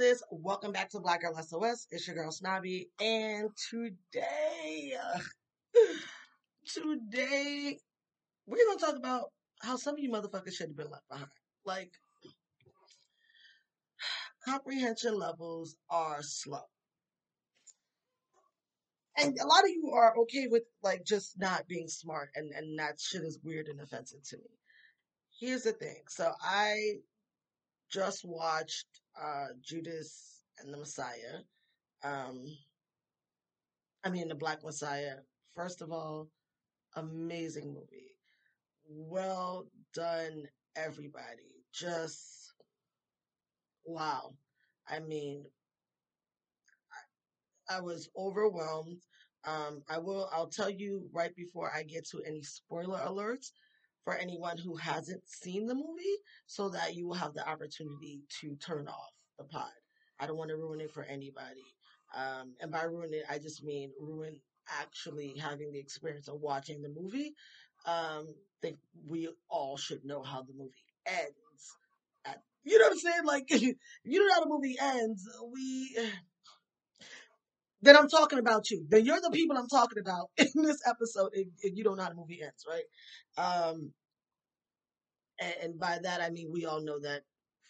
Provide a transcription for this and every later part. sis. Welcome back to Black Girl SOS. It's your girl Snobby, and today we're gonna talk about how some of you motherfuckers should have been left behind. Like, comprehension levels are slow, and a lot of you are okay with like just not being smart, and that shit is weird and offensive to me. Here's the thing. So I just watched Judas and the Messiah. The Black Messiah. First of all, amazing movie. Well done, everybody. Just, wow. I was overwhelmed. I'll tell you right before I get to any spoiler alerts, for anyone who hasn't seen the movie, so that you will have the opportunity to turn off the pod. I don't want to ruin it for anybody. And by ruin it, I just mean ruin actually having the experience of watching the movie. Think we all should know how the movie ends. You know what I'm saying? Like, if you don't know how the movie ends, then I'm talking about you. Then you're the people I'm talking about in this episode if you don't know how the movie ends, right? And by that, I mean, we all know that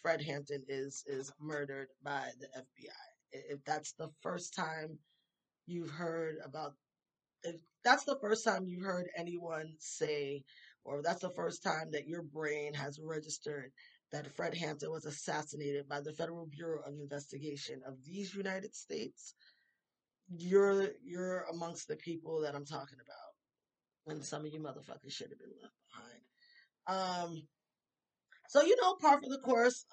Fred Hampton is murdered by the FBI. If that's the first time you've heard about, if that's the first time you heard anyone say, or that's the first time that your brain has registered that Fred Hampton was assassinated by the Federal Bureau of Investigation of these United States, You're amongst the people that I'm talking about, and some of you motherfuckers should have been left behind. So par for the course.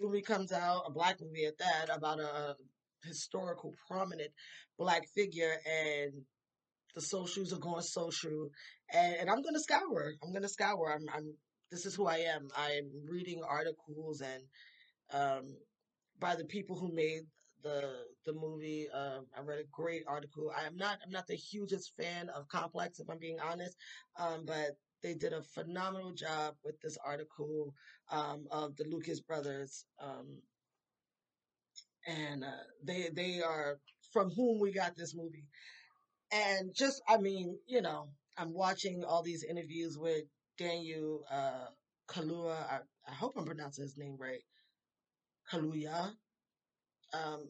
Movie comes out, a black movie at that, about a historical prominent black figure, and the socials are going social, and I'm gonna scour. This is who I am. I am reading articles and by the people who made the movie. I read a great article. I'm not the hugest fan of Complex, if I'm being honest, but they did a phenomenal job with this article of the Lucas Brothers, and they are from whom we got this movie. And just, I'm watching all these interviews with Daniel Kaluuya. I hope I'm pronouncing his name right. Kaluuya.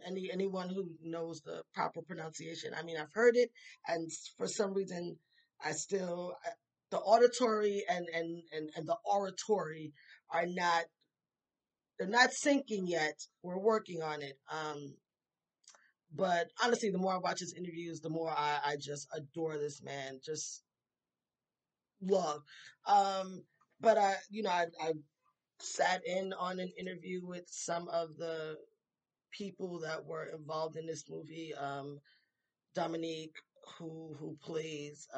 Anyone who knows the proper pronunciation. I've heard it, and for some reason, the auditory and the oratory they're not syncing yet. We're working on it. But honestly, the more I watch his interviews, the more I just adore this man. Just love. But I sat in on an interview with some of the people that were involved in this movie. Dominique, who plays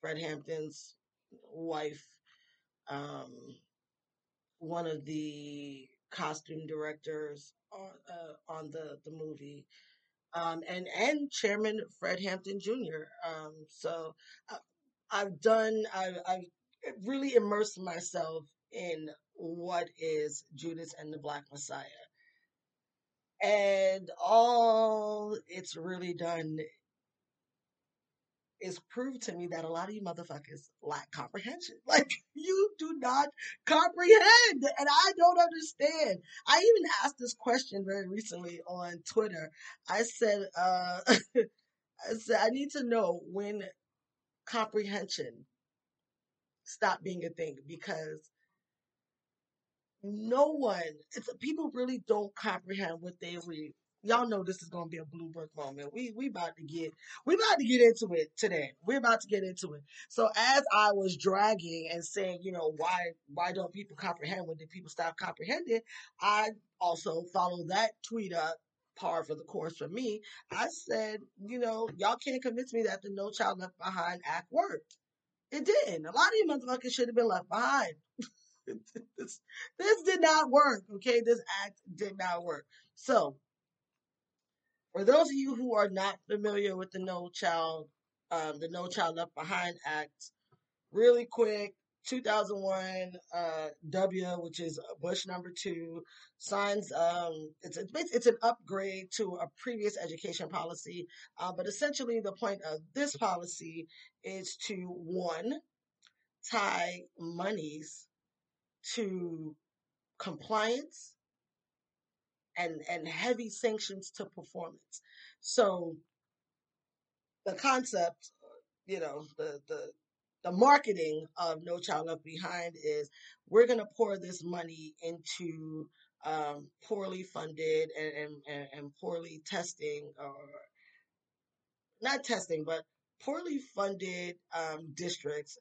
Fred Hampton's wife, one of the costume directors on the movie, and Chairman Fred Hampton Jr. So I've really immersed myself in what is Judas and the Black Messiah. And all it's really done is prove to me that a lot of you motherfuckers lack comprehension. Like, you do not comprehend, and I don't understand. I even asked this question very recently on Twitter. I said, I need to know when comprehension stopped being a thing, because no one, people really don't comprehend what they read. Y'all know this is going to be a blue book moment. We about to get into it today. We're about to get into it. So as I was dragging and saying, why don't people comprehend? When did people stop comprehending? I also followed that tweet up, par for the course for me. I said, y'all can't convince me that the No Child Left Behind Act worked. It didn't. A lot of you motherfuckers should have been left behind. This did not work, okay? This act did not work. So, for those of you who are not familiar with the No Child Left Behind Act, really quick, 2001 W, which is Bush number 2, signs it's an upgrade to a previous education policy, but essentially the point of this policy is to, one, tie monies to compliance and heavy sanctions to performance. So the concept, you know, the marketing of No Child Left Behind is we're going to pour this money into poorly funded and poorly testing, or not testing, but poorly funded districts,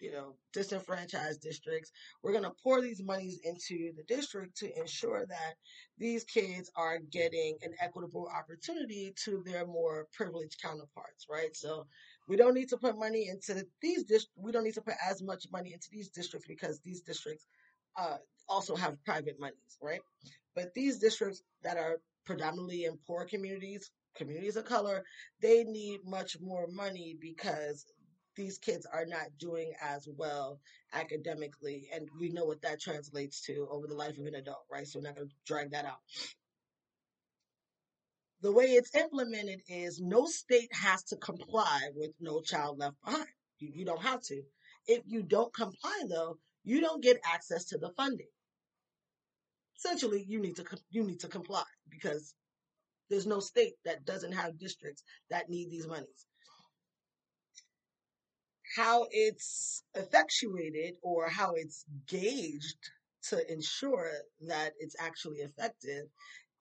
you know, disenfranchised districts. We're going to pour these monies into the district to ensure that these kids are getting an equitable opportunity to their more privileged counterparts, right? So we don't need to put money into these we don't need to put as much money into these districts because these districts also have private monies, right? But these districts that are predominantly in poor communities, communities of color, they need much more money because these kids are not doing as well academically. And we know what that translates to over the life of an adult, right? So we're not going to drag that out. The way it's implemented is no state has to comply with No Child Left Behind. You don't have to. If you don't comply, though, you don't get access to the funding. Essentially, you need to comply because there's no state that doesn't have districts that need these monies. How it's effectuated or how it's gauged to ensure that it's actually effective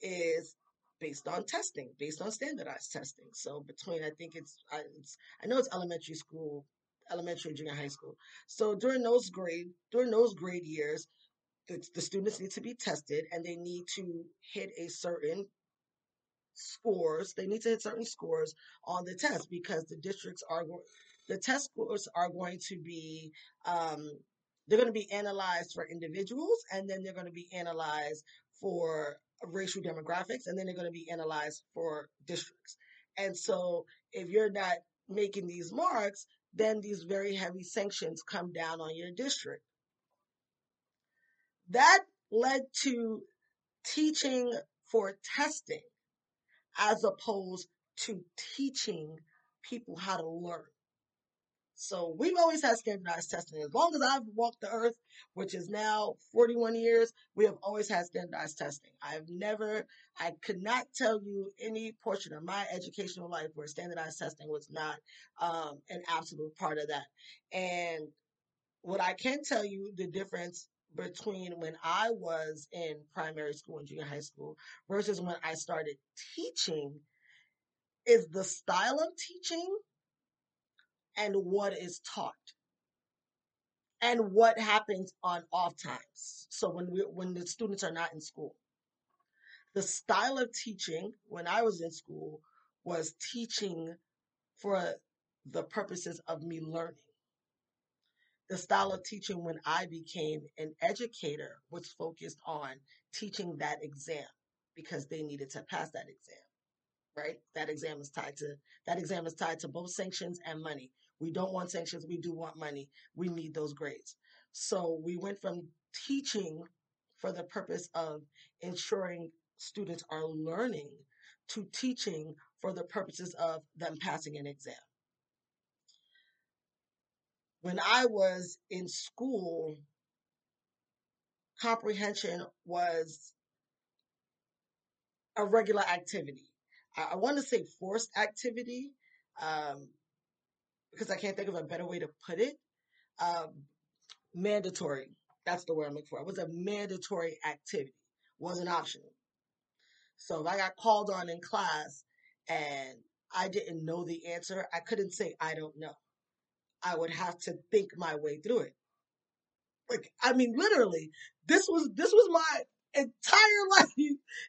is based on testing, based on standardized testing. So between, I think it's I know it's elementary school, elementary, junior high school. So during those grade years, the students need to be tested and they need to hit certain scores on the test because the test scores are going to be, they're going to be analyzed for individuals, and then they're going to be analyzed for racial demographics, and then they're going to be analyzed for districts. And so if you're not making these marks, then these very heavy sanctions come down on your district. That led to teaching for testing as opposed to teaching people how to learn. So we've always had standardized testing. As long as I've walked the earth, which is now 41 years, we have always had standardized testing. I could not tell you any portion of my educational life where standardized testing was not an absolute part of that. And what I can tell you, the difference between when I was in primary school and junior high school versus when I started teaching is the style of teaching and what is taught, and what happens on off times. So when the students are not in school, the style of teaching when I was in school was teaching for the purposes of me learning. The style of teaching when I became an educator was focused on teaching that exam because they needed to pass that exam, right? That exam is tied to both sanctions and money. We don't want sanctions. We do want money. We need those grades. So we went from teaching for the purpose of ensuring students are learning to teaching for the purposes of them passing an exam. When I was in school, comprehension was a regular activity. I want to say forced activity, because I can't think of a better way to put it. Mandatory. That's the word I'm looking for. It was a mandatory activity. Wasn't optional. So if I got called on in class and I didn't know the answer, I couldn't say, I don't know. I would have to think my way through it. Like, I mean, literally, this was my entire life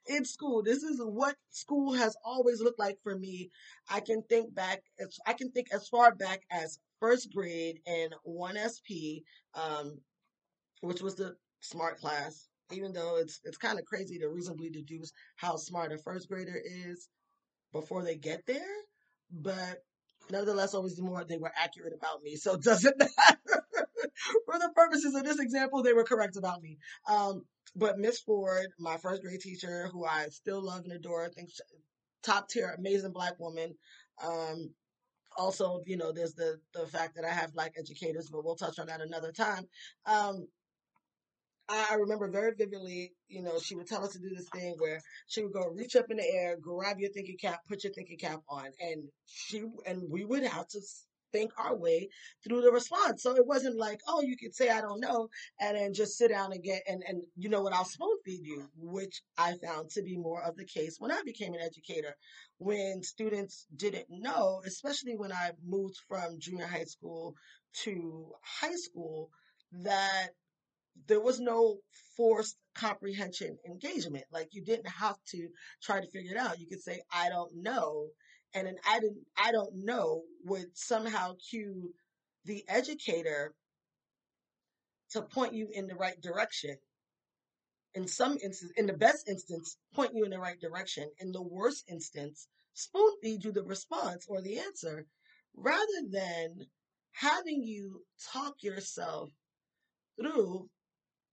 in school. This is what school has always looked like for me. I can think as far back as first grade in 1SP, which was the smart class, even though it's kind of crazy to reasonably deduce how smart a first grader is before they get there. But nevertheless, always the more they were accurate about me. So it doesn't matter. For the purposes of this example, they were correct about me. But Miss Ford, my first grade teacher, who I still love and adore, I think top tier, amazing Black woman. Also, you know, there's the fact that I have Black educators, but we'll touch on that another time. I remember very vividly, you know, she would tell us to do this thing where she would go reach up in the air, grab your thinking cap, put your thinking cap on, and we would have to think our way through the response. So it wasn't like, oh, you could say I don't know, and then just sit down and get and you know what, I'll spoon feed you, which I found to be more of the case when I became an educator, when students didn't know, especially when I moved from junior high school to high school, that there was no forced comprehension engagement. Like, you didn't have to try to figure it out. You could say, I don't know. And an I don't know would somehow cue the educator to point you in the right direction. In some instance, in the best instance, point you in the right direction. In the worst instance, spoon feed you the response or the answer, rather than having you talk yourself through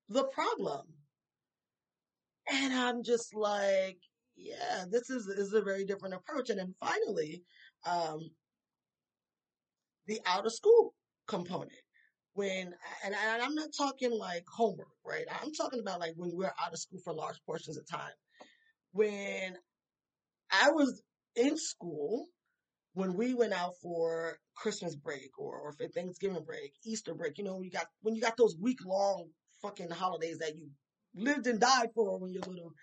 the problem. And I'm just like, yeah, this is a very different approach. And then finally, the out of school component. And I'm not talking like homework, right? I'm talking about like when we're out of school for large portions of time. When I was in school, when we went out for Christmas break or for Thanksgiving break, Easter break, you know, when you got those week-long fucking holidays that you lived and died for when you're little,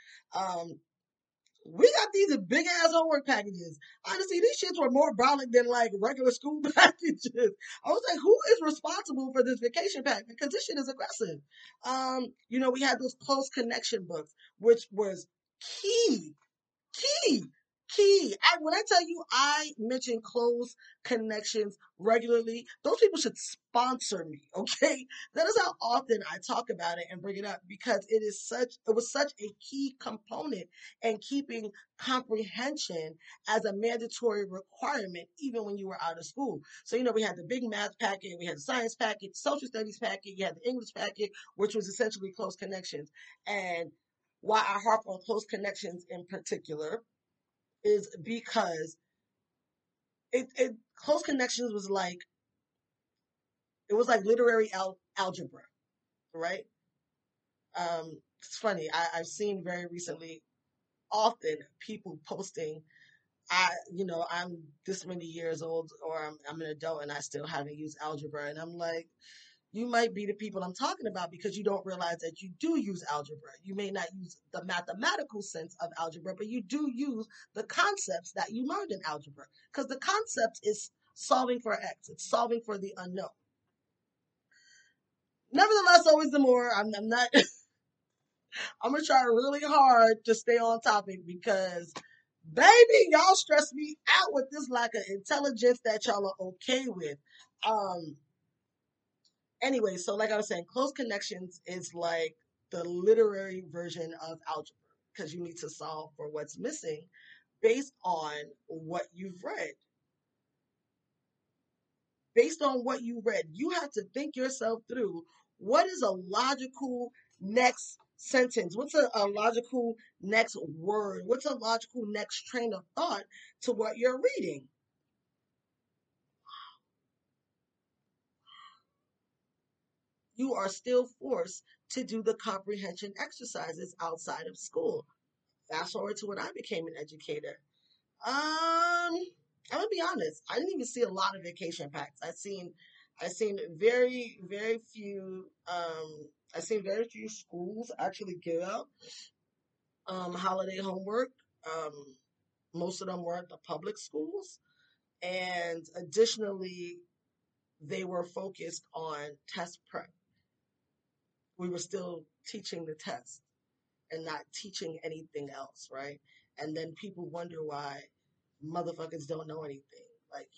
we got these big-ass homework packages. Honestly, these shits were more brolic than, like, regular school packages. I was like, who is responsible for this vacation pack? Because this shit is aggressive. You know, we had those close connection books, which was key. When I tell you I mention close connections regularly, those people should sponsor me, okay? That is how often I talk about it and bring it up, because it was such a key component in keeping comprehension as a mandatory requirement, even when you were out of school. So, you know, we had the big math packet, we had the science packet, social studies packet, you had the English packet, which was essentially close connections. And why I harp on close connections in particular is because it close connections was like, it was like literary algebra, right? It's funny. I've seen very recently, often people posting, I'm this many years old, or I'm an adult and I still haven't used algebra. And I'm like, you might be the people I'm talking about, because you don't realize that you do use algebra. You may not use the mathematical sense of algebra, but you do use the concepts that you learned in algebra, because the concept is solving for X. It's solving for the unknown. Nevertheless, always the more, I'm not, I'm going to try really hard to stay on topic, because baby, y'all stress me out with this lack of intelligence that y'all are okay with. Anyway, so like I was saying, close connections is like the literary version of algebra, because you need to solve for what's missing based on what you've read. Based on what you read, you have to think yourself through, what is a logical next sentence? What's a logical next word? What's a logical next train of thought to what you're reading? You are still forced to do the comprehension exercises outside of school. Fast forward to when I became an educator. I'm gonna be honest, I didn't even see a lot of vacation packs. I seen very, very few. I seen very few schools actually give out holiday homework. Most of them were at the public schools, and additionally, they were focused on test prep. We were still teaching the test and not teaching anything else, right? And then people wonder why motherfuckers don't know anything. Like,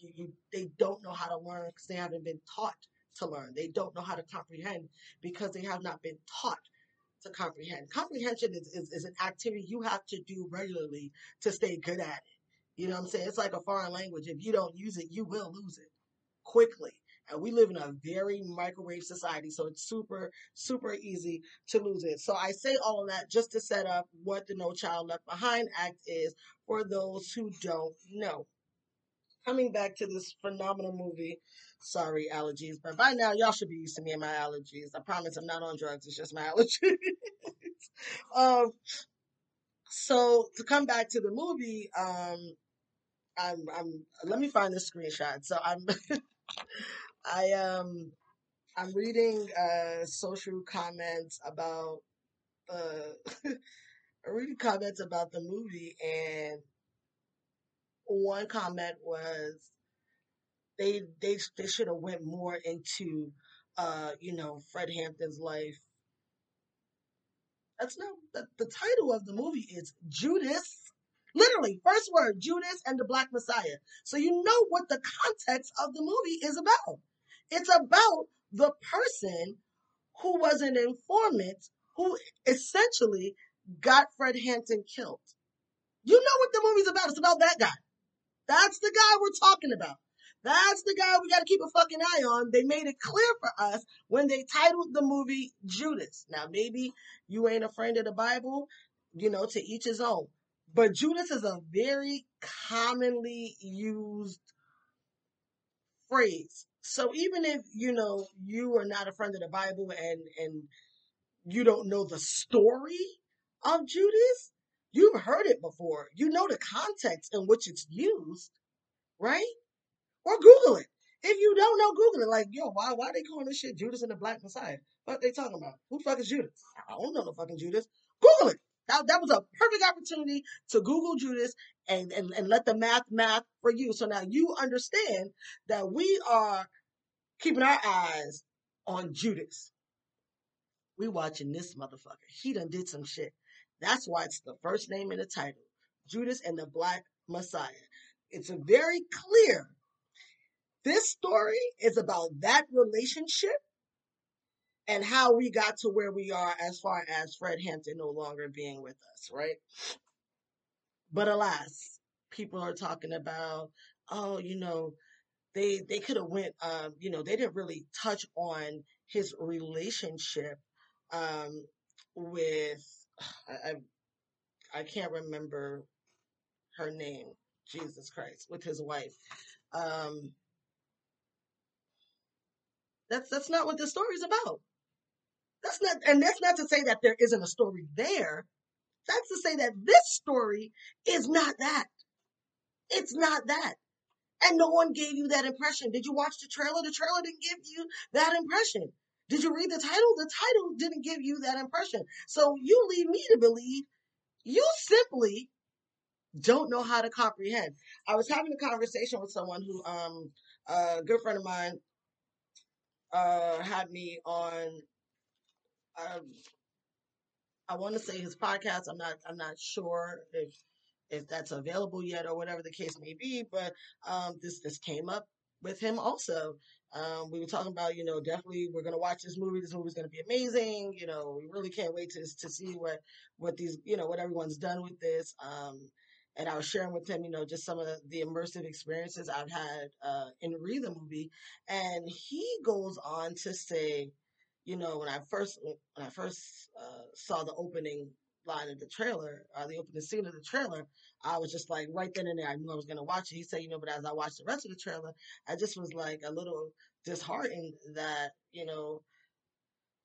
they don't know how to learn because they haven't been taught to learn. They don't know how to comprehend because they have not been taught to comprehend. Comprehension is an activity you have to do regularly to stay good at it. You know what I'm saying? It's like a foreign language. If you don't use it, you will lose it quickly. And we live in a very microwave society, so it's super, super easy to lose it. So I say all of that just to set up what the No Child Left Behind Act is for those who don't know. Coming back to this phenomenal movie. Sorry, allergies. But by now, y'all should be used to me and my allergies. I promise I'm not on drugs. It's just my allergies. So to come back to the movie, let me find the screenshot. So I'm reading social comments about I'm reading comments about the movie, and one comment was they should have went more into Fred Hampton's life. That's not the title of the movie is Judas. Literally, first word, Judas and the Black Messiah. So you know what the context of the movie is about. It's about the person who was an informant who essentially got Fred Hampton killed. You know what the movie's about. It's about that guy. That's the guy we're talking about. That's the guy we got to keep a fucking eye on. They made it clear for us when they titled the movie Judas. Now, maybe you ain't a friend of the Bible, to each his own. But Judas is a very commonly used phrase. So even if, you are not a friend of the Bible and you don't know the story of Judas, you've heard it before. You know the context in which it's used, right? Or Google it. If you don't know, Google it. Like, why are they calling this shit Judas and the Black Messiah? What they talking about? Who the fuck is Judas? I don't know no fucking Judas. Google it. That was a perfect opportunity to Google Judas and let the math for you. So now you understand that we are keeping our eyes on Judas. We watching this motherfucker. He done did some shit. That's why it's the first name in the title, Judas and the Black Messiah. It's very clear. This story is about that relationship and how we got to where we are as far as Fred Hampton no longer being with us, right? But alas, people are talking about, they could have went, they didn't really touch on his relationship with, I can't remember her name, Jesus Christ, with his wife. That's not what the story's about. That's not to say that there isn't a story there. That's to say that this story is not that. It's not that. And no one gave you that impression. Did you watch the trailer? The trailer didn't give you that impression. Did you read the title? The title didn't give you that impression. So you lead me to believe you simply don't know how to comprehend. I was having a conversation with someone who, a good friend of mine, had me on, I want to say his podcast. I'm not sure if that's available yet or whatever the case may be, but this came up with him also. We were talking about, definitely we're going to watch this movie. This movie's going to be amazing. We really can't wait to see what these, what everyone's done with this. And I was sharing with him, just some of the immersive experiences I've had in reading the movie. And he goes on to say, when I first saw the opening line of the trailer, or the opening scene of the trailer, I was just like, right then and there, I knew I was going to watch it. He said, but as I watched the rest of the trailer, I just was like a little disheartened that,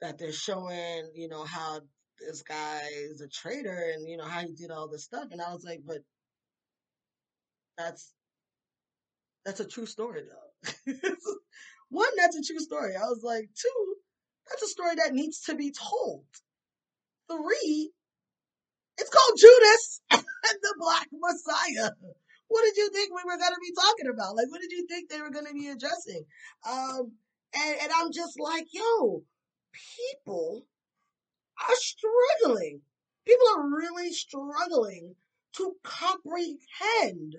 that they're showing, how this guy is a traitor and, how he did all this stuff. And I was like, but that's a true story, though. One, that's a true story. I was like, two, that's a story that needs to be told. Three, it's called Judas and the Black Messiah. What did you think we were going to be talking about? Like, what did you think they were going to be addressing? And I'm just like, people are struggling. People are really struggling to comprehend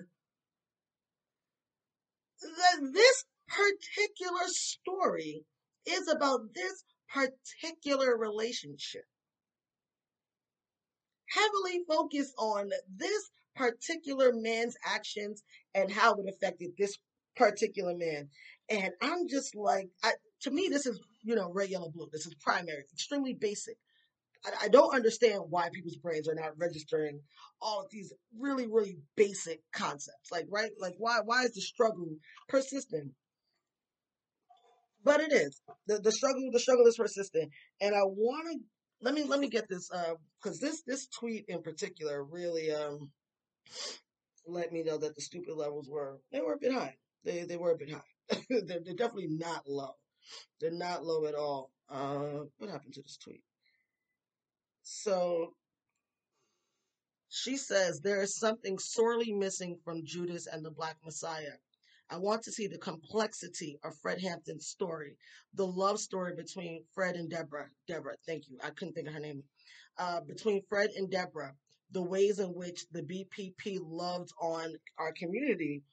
that this particular story is about this particular relationship. Heavily focused on this particular man's actions and how it affected this particular man. And I'm just like, to me, this is, you know, red, yellow, blue. This is primary, extremely basic. I don't understand why people's brains are not registering all of these really, really basic concepts. Like, right? Like, why is the struggle persistent? But it is. The struggle is persistent. And I want to, let me get this, because this tweet in particular really let me know that the stupid levels were a bit high. They were a bit high. They're definitely not low. They're not low at all. What happened to this tweet? So she says, there is something sorely missing from Judas and the Black Messiah. I want to see the complexity of Fred Hampton's story, the love story between Fred and Deborah. Deborah, thank you. I couldn't think of her name. Between Fred and Deborah, the ways in which the BPP loved on our community.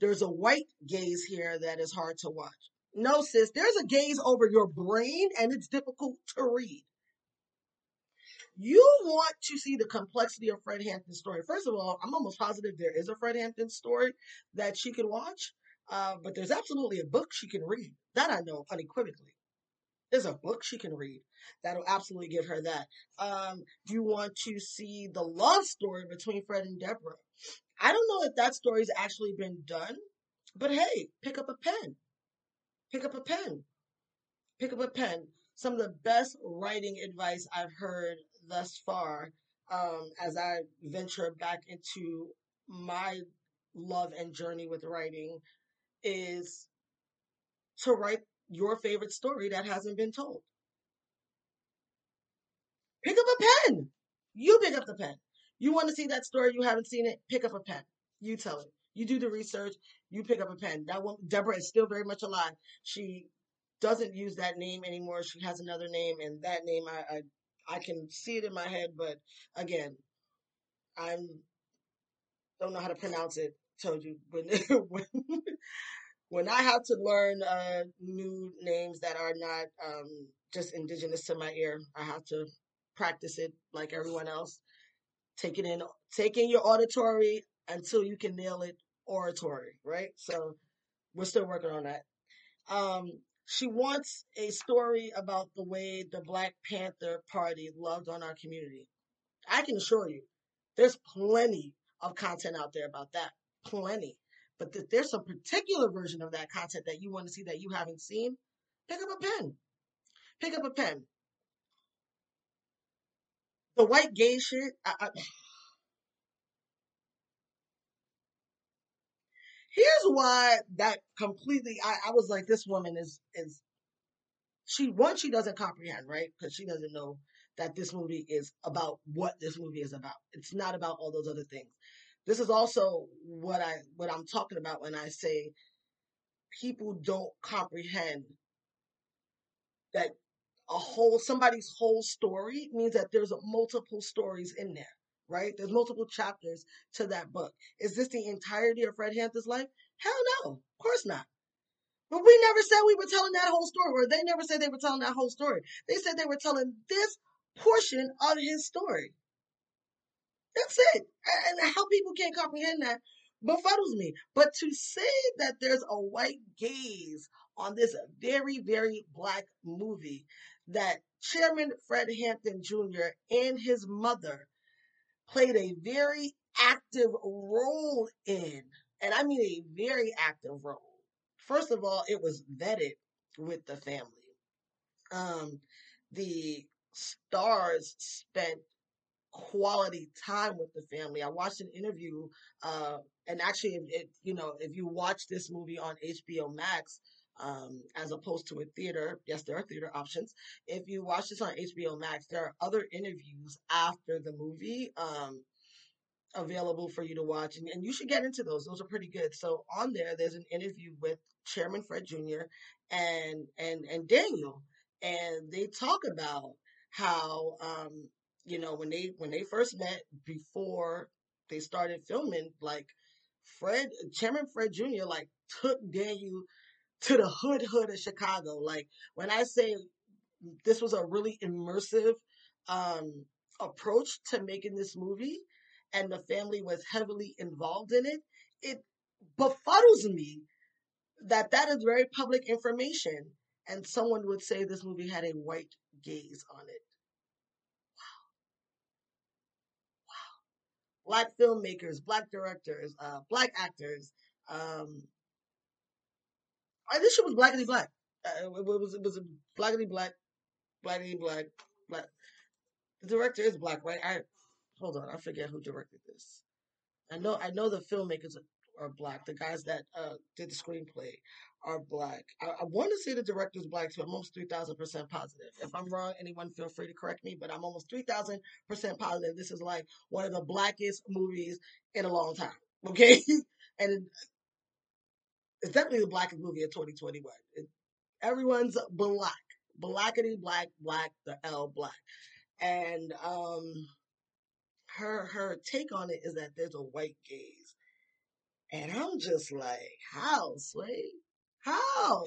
There's a white gaze here that is hard to watch. No, sis, there's a gaze over your brain, and it's difficult to read. You want to see the complexity of Fred Hampton's story. First of all, I'm almost positive there is a Fred Hampton story that she can watch, but there's absolutely a book she can read. That I know unequivocally. There's a book she can read that'll absolutely give her that. You want to see the love story between Fred and Deborah. I don't know if that story's actually been done, but hey, pick up a pen. Pick up a pen. Pick up a pen. Some of the best writing advice I've heard thus far, as I venture back into my love and journey with writing, is to write your favorite story that hasn't been told. Pick up a pen. You pick up the pen. You want to see that story, you haven't seen it, pick up a pen. You tell it. You do the research, you pick up a pen. That woman, Deborah, is still very much alive. She doesn't use that name anymore. She has another name, and that name, I can see it in my head, but again, I'm don't know how to pronounce it. Told you when I have to learn new names that are not just indigenous to my ear, I have to practice it like everyone else. Take in your auditory until you can nail it oratory, right? So we're still working on that. She wants a story about the way the Black Panther Party loved on our community. I can assure you, there's plenty of content out there about that. Plenty. But there's some particular version of that content that you want to see that you haven't seen. Pick up a pen. Pick up a pen. The white gay shit. Here's why that completely, I was like, this woman is she doesn't comprehend, right? Because she doesn't know that this movie is about what this movie is about. It's not about all those other things. This is also what I'm talking about when I say people don't comprehend that somebody's whole story means that there's multiple stories in there. Right? There's multiple chapters to that book. Is this the entirety of Fred Hampton's life? Hell no. Of course not. But we never said we were telling that whole story, or they never said they were telling that whole story. They said they were telling this portion of his story. That's it. And how people can't comprehend that befuddles me. But to say that there's a white gaze on this very, very Black movie that Chairman Fred Hampton Jr. and his mother played a very active role in, and I mean a very active role. First of all, it was vetted with the family. The stars spent quality time with the family. I watched an interview, and actually, if you watch this movie on HBO Max, as opposed to a theater, yes, there are theater options. If you watch this on HBO Max, there are other interviews after the movie available for you to watch, and you should get into those. Those are pretty good. So on there's an interview with Chairman Fred Jr. and Daniel, and they talk about how when they first met before they started filming, like Chairman Fred Jr. like took Daniel to the hood of Chicago. Like, when I say this was a really immersive approach to making this movie, and the family was heavily involved in it, it befuddles me that is very public information. And someone would say this movie had a white gaze on it. Wow. Wow. Black filmmakers, Black directors, Black actors. This shit was blackity black. It was blackity black, blackity black, black. The director is black, right? Hold on, I forget who directed this. I know the filmmakers are black. The guys that did the screenplay are black. I want to say the director's black too. I'm almost 3,000% positive. If I'm wrong, anyone feel free to correct me, but I'm almost 3,000% positive. This is like one of the blackest movies in a long time. Okay? And it's definitely the blackest movie of 2021. Everyone's black. Blackity black, black, the L black. And her take on it is that there's a white gaze. And I'm just like, how, Sway? How?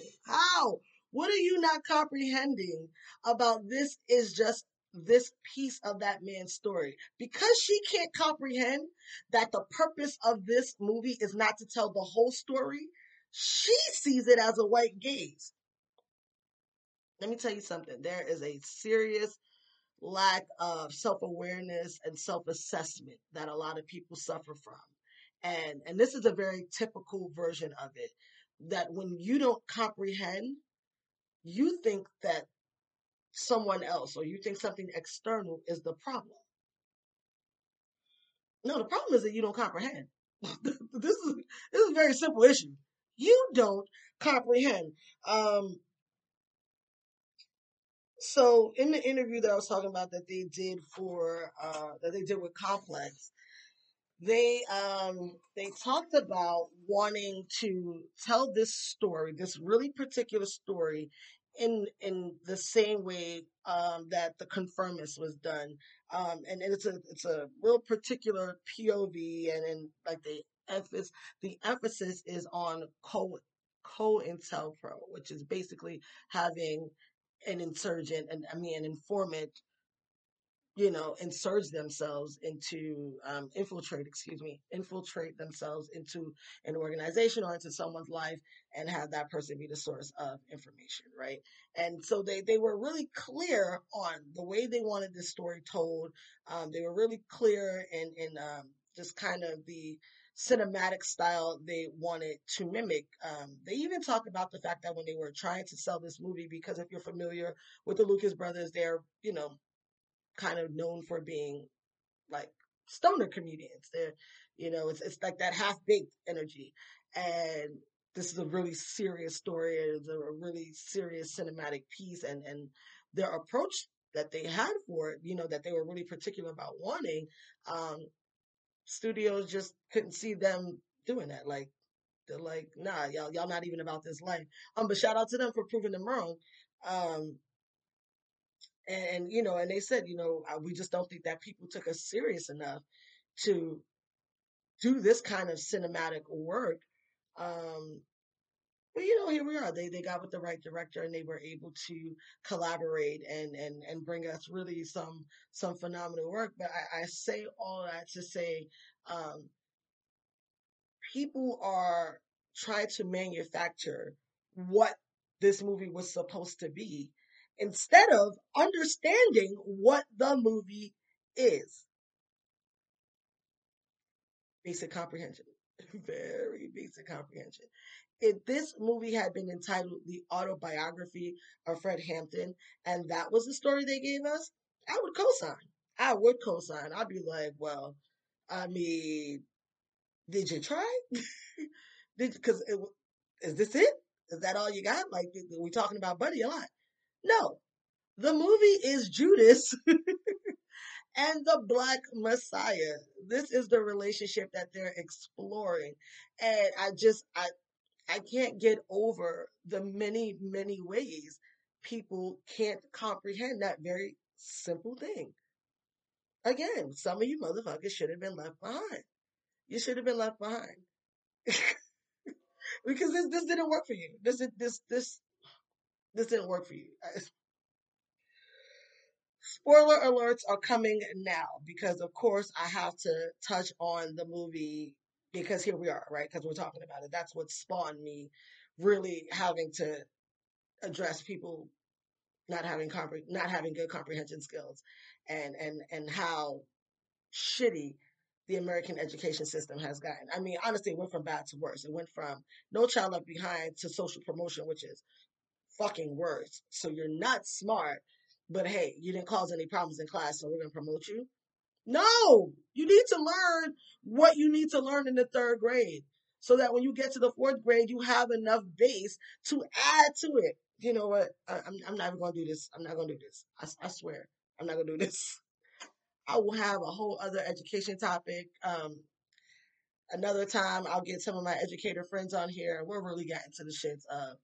What are you not comprehending about this is just this piece of that man's story? Because she can't comprehend that the purpose of this movie is not to tell the whole story, she sees it as a white gaze. Let me tell you something. There is a serious lack of self-awareness and self-assessment that a lot of people suffer from. And this is a very typical version of it, that when you don't comprehend, you think that someone else or you think something external is the problem. No, the problem is that you don't comprehend. This is a very simple issue. You don't comprehend. So in the interview that I was talking about that they did with Complex, they talked about wanting to tell this story, this really particular story, in the same way that The Conformist was done, and it's a real particular POV, and like the emphasis is on co-INTELPRO, which is basically having an insurgent an informant, infiltrate themselves into an organization or into someone's life and have that person be the source of information, right? And so they were really clear on the way they wanted this story told. They were really clear in just kind of the cinematic style they wanted to mimic. They even talked about the fact that when they were trying to sell this movie, because if you're familiar with the Lucas Brothers, they're, kind of known for being like stoner comedians. They're, it's like that half-baked energy. And this is a really serious story. It's a really serious cinematic piece. And their approach that they had for it, that they were really particular about wanting, studios just couldn't see them doing that. Like, they're like, nah, y'all not even about this life. But shout out to them for proving them wrong. And they said, we just don't think that people took us serious enough to do this kind of cinematic work. But here we are. They got with the right director, and they were able to collaborate and bring us really some phenomenal work. But I say all that to say, people are trying to manufacture what this movie was supposed to be, instead of understanding what the movie is. Basic comprehension. Very basic comprehension. If this movie had been entitled The Autobiography of Fred Hampton, and that was the story they gave us, I would co-sign. I'd be like, well, I mean, did you try? Is this it? Is that all you got? Like, we're talking about Buddy a lot. No, the movie is Judas and the Black Messiah. This is the relationship that they're exploring. And I can't get over the many, many ways people can't comprehend that very simple thing. Again, some of you motherfuckers should have been left behind. You should have been left behind. Because this didn't work for you. This didn't work for you. Spoiler alerts are coming now because, of course, I have to touch on the movie because here we are, right? Because we're talking about it. That's what spawned me really having to address people not having good comprehension skills, and how shitty the American education system has gotten. I mean, honestly, it went from bad to worse. It went from No Child Left Behind to social promotion, which is fucking worse. So you're not smart, but hey, you didn't cause any problems in class, so we're going to promote you. No, you need to learn what you need to learn in the third grade so that when you get to the fourth grade, you have enough base to add to it. You know what? I'm not even going to do this. I'm not going to do this. I swear, I'm not going to do this. I will have a whole other education topic. Another time, I'll get some of my educator friends on here. We're really getting to the shits of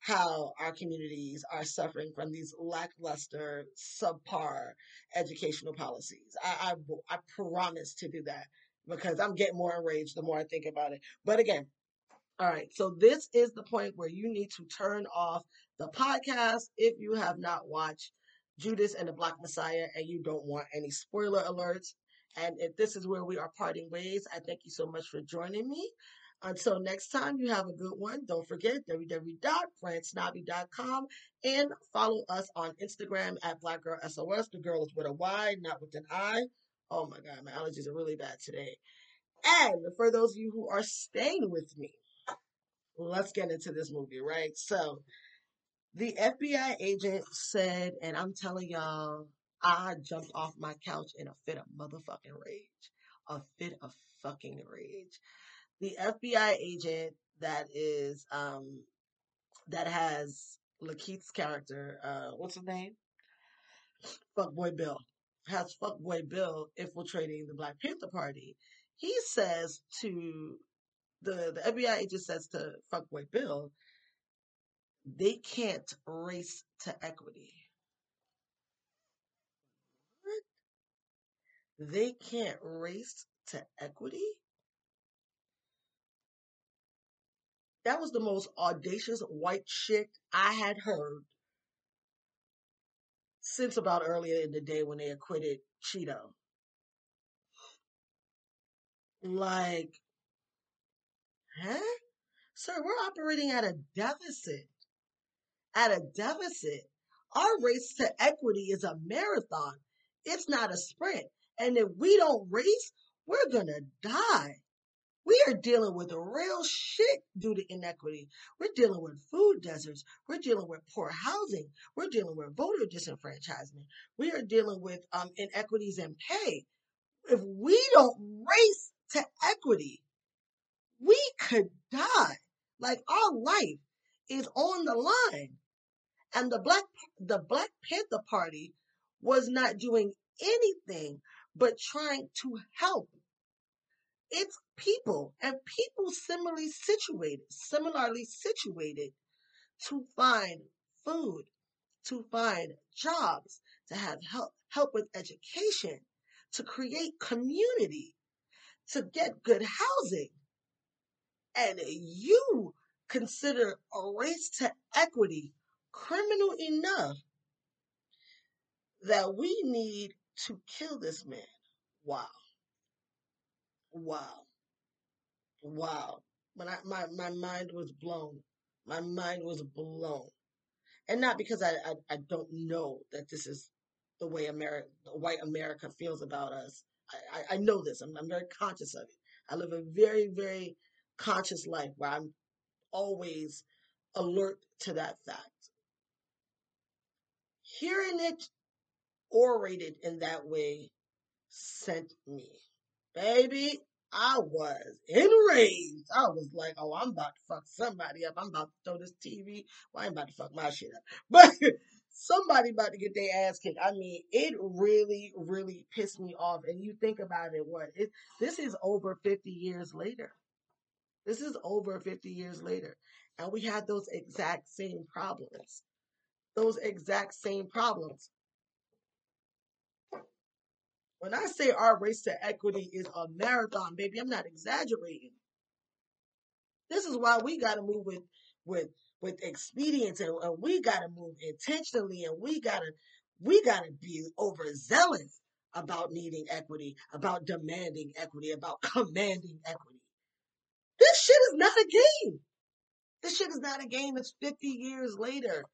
how our communities are suffering from these lackluster, subpar educational policies. I promise to do that because I'm getting more enraged the more I think about it. But again, all right, so this is the point where you need to turn off the podcast if you have not watched Judas and the Black Messiah, and you don't want any spoiler alerts. And if this is where we are parting ways, I thank you so much for joining me. Until next time, you have a good one. Don't forget www.brandsnobby.com and follow us on Instagram at Black Girl SOS. The girl is with a Y, not with an I. Oh my God, my allergies are really bad today. And for those of you who are staying with me, let's get into this movie, right? So, the FBI agent said, and I'm telling y'all, I jumped off my couch in a fit of motherfucking rage. A fit of fucking rage. The FBI agent that has Lakeith's character, what's his name? Fuckboy Bill. Has Fuckboy Bill infiltrating the Black Panther Party. He says to, the FBI agent says to Fuckboy Bill, they can't race to equity. What? They can't race to equity? That was the most audacious white shit I had heard since about earlier in the day when they acquitted Cheeto. Like, huh? Sir, we're operating at a deficit. At a deficit. Our race to equity is a marathon. It's not a sprint. And if we don't race, we're going to die. We are dealing with real shit due to inequity. We're dealing with food deserts. We're dealing with poor housing. We're dealing with voter disenfranchisement. We are dealing with inequities in pay. If we don't race to equity, we could die. Like, our life is on the line. And the Black Panther Party was not doing anything but trying to help its people and people similarly situated to find food, to find jobs, to have help with education, to create community, to get good housing. And you consider a race to equity criminal enough that we need to kill this man. Wow. Wow. Wow. When my mind was blown. My mind was blown. And not because I don't know that this is the way white America feels about us. I know this. I'm very conscious of it. I live a very, very conscious life where I'm always alert to that fact. Hearing it orated in that way sent me. Baby, I was enraged. I was like, oh, I'm about to fuck somebody up. I'm about to throw this TV. Well, I ain't about to fuck my shit up. But somebody about to get their ass kicked. I mean, it really, really pissed me off. And you think about it, this is over 50 years later. This is over 50 years later, and we had those exact same problems. Those exact same problems. When I say our race to equity is a marathon, baby, I'm not exaggerating. This is why we got to move with expedience, and we got to move intentionally, and we gotta be overzealous about needing equity, about demanding equity, about commanding equity. This shit is not a game. This shit is not a game. It's 50 years later.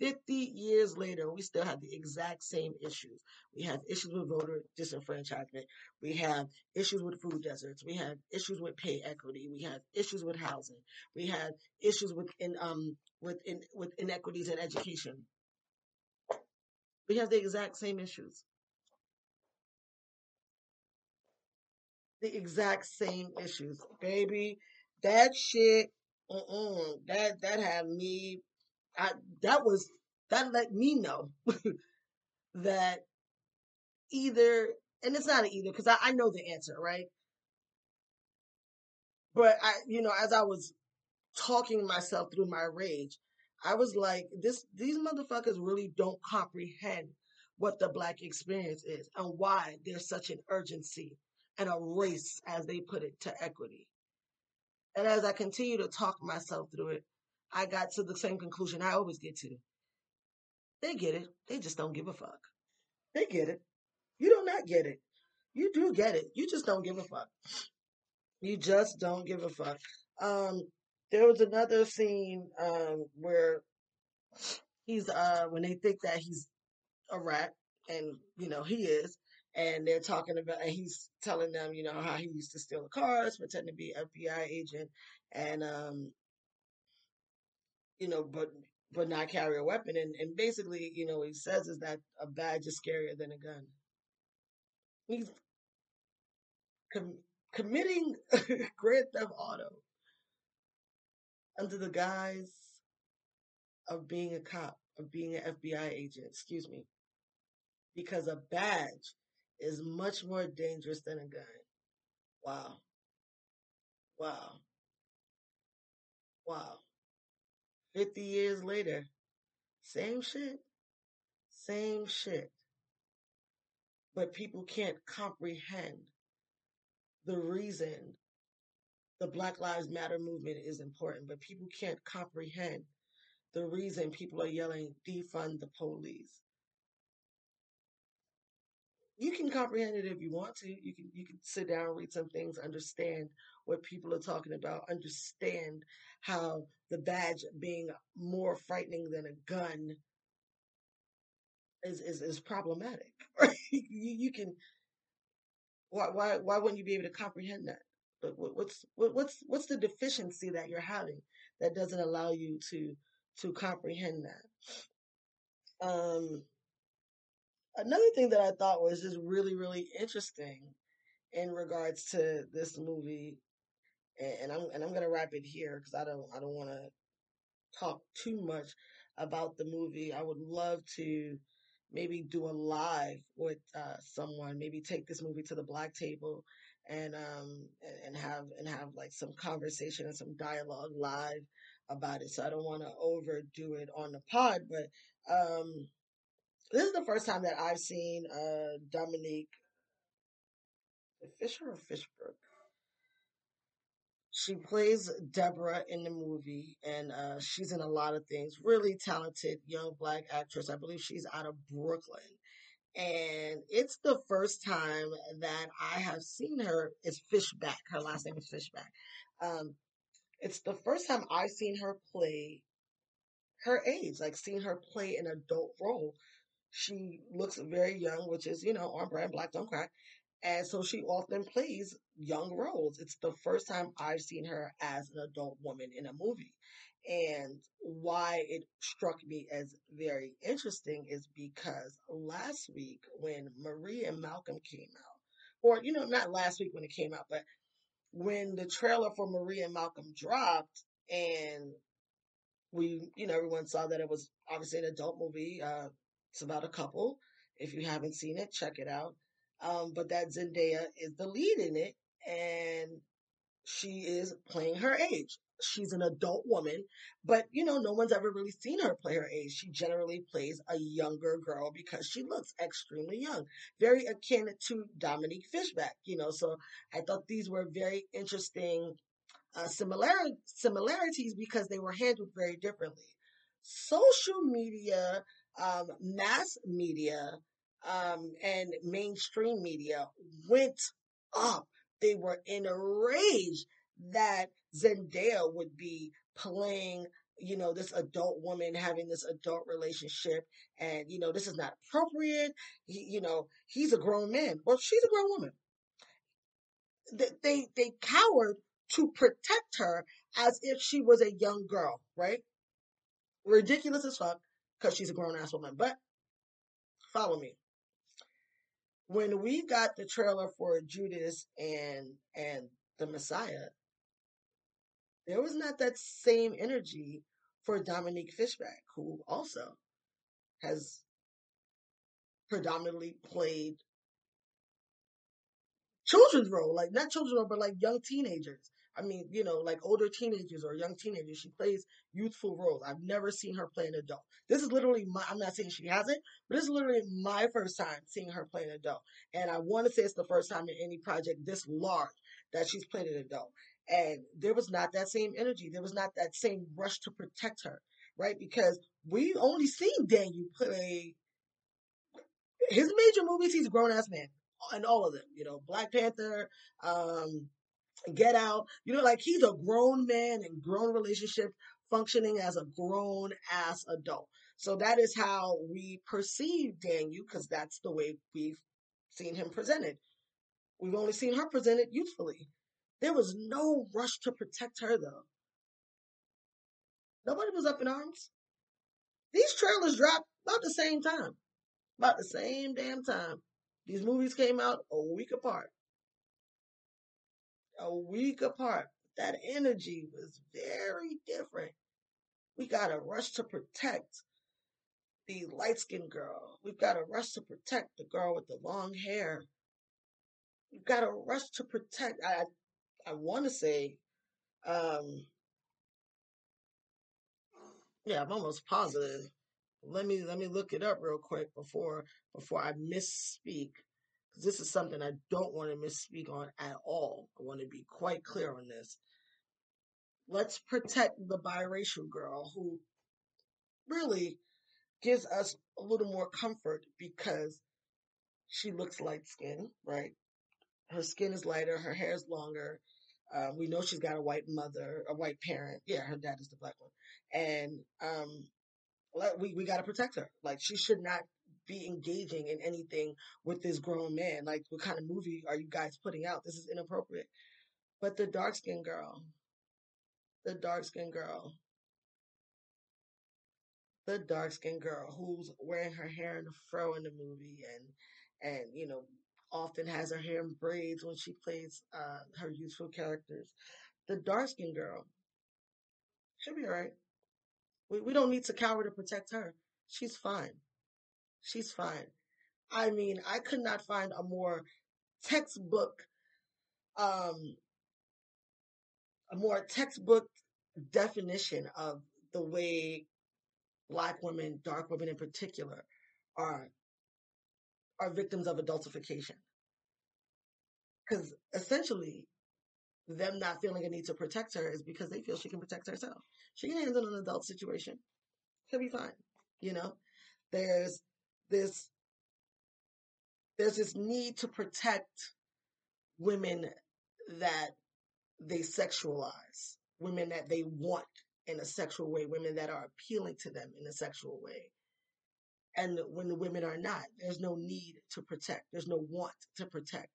50 years later, we still have the exact same issues. We have issues with voter disenfranchisement. We have issues with food deserts. We have issues with pay equity. We have issues with housing. We have issues with inequities in education. We have the exact same issues. The exact same issues, baby. That shit, that had me. That let me know that either, and it's not an either, because I know the answer, right? But as I was talking myself through my rage, I was like, these motherfuckers really don't comprehend what the Black experience is and why there's such an urgency and a race, as they put it, to equity. And as I continue to talk myself through it, I got to the same conclusion I always get to. They get it. They just don't give a fuck. They get it. You do not get it. You do get it. You just don't give a fuck. You just don't give a fuck. There was another scene where he's, when they think that he's a rat, and, he is, and they're talking about, and he's telling them, how he used to steal the cars, pretend to be an FBI agent, and, but not carry a weapon. And basically, he says is that a badge is scarier than a gun. He's committing Grand Theft Auto under the guise of being a cop, of being an FBI agent, excuse me, because a badge is much more dangerous than a gun. Wow. Wow. Wow. 50 years later, same shit, same shit. But people can't comprehend the reason the Black Lives Matter movement is important, but people can't comprehend the reason people are yelling, defund the police. You can comprehend it if you want to. You can sit down, read some things, understand what people are talking about, understand how the badge being more frightening than a gun is problematic. You can. Why wouldn't you be able to comprehend that? But what's the deficiency that you're having that doesn't allow you to comprehend that? Another thing that I thought was just really, really interesting in regards to this movie, and I'm gonna wrap it here because I don't want to talk too much about the movie. I would love to maybe do a live with someone, maybe take this movie to the Black Table and have like some conversation and some dialogue live about it. So I don't want to overdo it on the pod, but. This is the first time that I've seen Dominique Fisher or Fishberg. She plays Deborah in the movie, and she's in a lot of things. Really talented young Black actress. I believe she's out of Brooklyn. And it's the first time that I have seen her is Fishback. Her last name is Fishback. It's the first time I've seen her play her age, like seen her play an adult role. She looks very young, which is, on brand, Black don't crack. And so she often plays young roles. It's the first time I've seen her as an adult woman in a movie. And why it struck me as very interesting is because last week when Marie and Malcolm came out, or, not last week when it came out, but when the trailer for Marie and Malcolm dropped and we, everyone saw that it was obviously an adult movie, it's about a couple. If you haven't seen it, check it out. But that Zendaya is the lead in it, and she is playing her age. She's an adult woman, but, no one's ever really seen her play her age. She generally plays a younger girl because she looks extremely young, very akin to Dominique Fishback, So I thought these were very interesting similarities because they were handled very differently. Social media... mass media and mainstream media went up. They were enraged that Zendaya would be playing, you know, this adult woman having this adult relationship, and, you know, this is not appropriate. He, you know, he's a grown man. Well, she's a grown woman. They cowered to protect her as if she was a young girl, right? Ridiculous as fuck, because she's a grown-ass woman. But follow me. When we got the trailer for Judas and the Messiah, there was not that same energy for Dominique Fishback, who also has predominantly played children's role, like not children's role, but like young teenagers. I mean, you know, like older teenagers or young teenagers. She plays youthful roles. I've never seen her play an adult. This is literally I'm not saying she hasn't, but this is literally my first time seeing her play an adult. And I want to say it's the first time in any project this large that she's played an adult. And there was not that same energy. There was not that same rush to protect her, right? Because we've only seen Daniel play his major movies. He's a grown-ass man in all of them, you know, Black Panther, Get Out, you know, like he's a grown man in grown relationship functioning as a grown ass adult. So that is how we perceive Daniel, because that's the way we've seen him presented. We've only seen her presented youthfully. There was no rush to protect her though. Nobody was up in arms. These trailers dropped about the same time. About the same damn time. These movies came out a week apart. A week apart. That energy was very different. We got a rush to protect the light-skinned girl. We've got a rush to protect the girl with the long hair. We've got a rush to protect... I want to say, yeah, I'm almost positive. Let me look it up real quick before I misspeak, because this is something I don't want to misspeak on at all. I want to be quite clear on this. Let's protect the biracial girl who really gives us a little more comfort because she looks light-skinned, right? Her skin is lighter. Her hair is longer. We know she's got a white mother, a white parent. Yeah, her dad is the black one. And we got to protect her. Like, she should not be engaging in anything with this grown man. Like, what kind of movie are you guys putting out? This is inappropriate. But the dark-skinned girl who's wearing her hair in a fro in the movie and you know, often has her hair in braids when she plays her youthful characters. The dark-skinned girl should be all right. We don't need to cower to protect her. She's fine. She's fine. I mean, I could not find a more textbook, definition of the way Black women, dark women in particular, are victims of adultification. Because essentially, them not feeling a need to protect her is because they feel she can protect herself. She can handle an adult situation. She'll be fine. You know, there's this need to protect women that they sexualize, women that they want in a sexual way, women that are appealing to them in a sexual way. And when the women are not, there's no need to protect. There's no want to protect.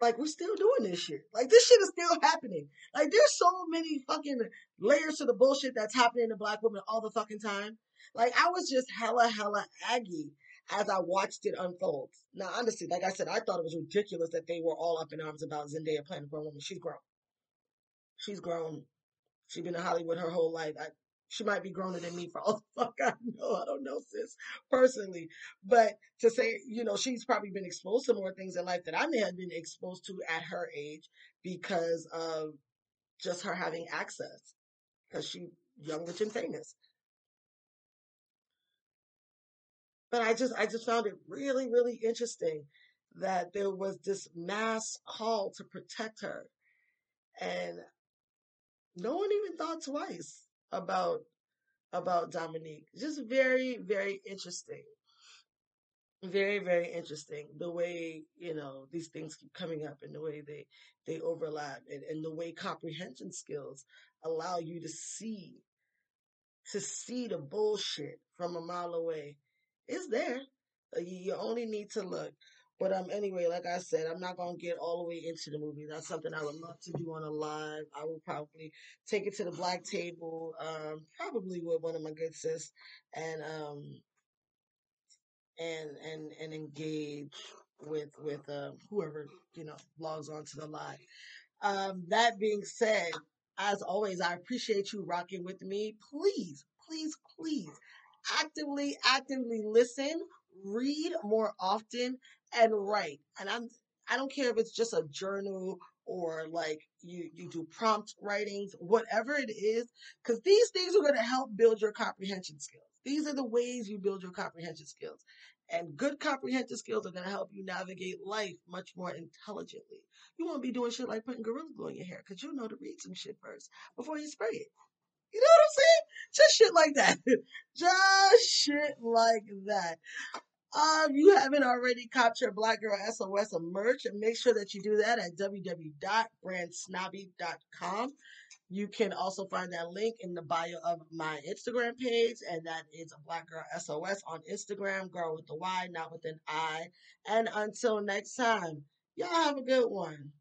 Like, we're still doing this shit. Like, this shit is still happening. Like, there's so many fucking layers to the bullshit that's happening to Black women all the fucking time. Like, I was just hella aggy as I watched it unfold. Now, honestly, like I said, I thought it was ridiculous that they were all up in arms about Zendaya playing a grown woman. She's grown. She's grown. She's been in Hollywood her whole life. She might be growner than me for all the fuck I know. I don't know, sis, personally. But to say, you know, she's probably been exposed to more things in life that I may have been exposed to at her age because of just her having access. Because she's young, rich, and famous. But I just found it really, really interesting that there was this mass call to protect her. And no one even thought twice about Dominique. Just very, very interesting. very, very interesting the way, you know, these things keep coming up and the way they overlap and the way comprehension skills allow you to see the bullshit from a mile away. It's there. You only need to look. But anyway, like I said, I'm not going to get all the way into the movie. That's something I would love to do on a live. I will probably take it to the black table, probably with one of my good sis, and engage with whoever, you know, logs on to the live. That being said, as always, I appreciate you rocking with me. Please, please, please actively listen, read more often, and write. And I don't care if it's just a journal or like you do prompt writings, whatever it is, because these things are going to help build your comprehension skills. These are the ways you build your comprehension skills. And good comprehension skills are going to help you navigate life much more intelligently. You won't be doing shit like putting Gorilla Glue in your hair because you'll know to read some shit first before you spray it. You know what I'm saying? Just shit like that. Just shit like that. You haven't already copped your Black Girl SOS merch, and make sure that you do that at www.brandsnobby.com. You can also find that link in the bio of my Instagram page, and that is Black Girl SOS on Instagram, girl with the Y, not with an I. And until next time, y'all have a good one.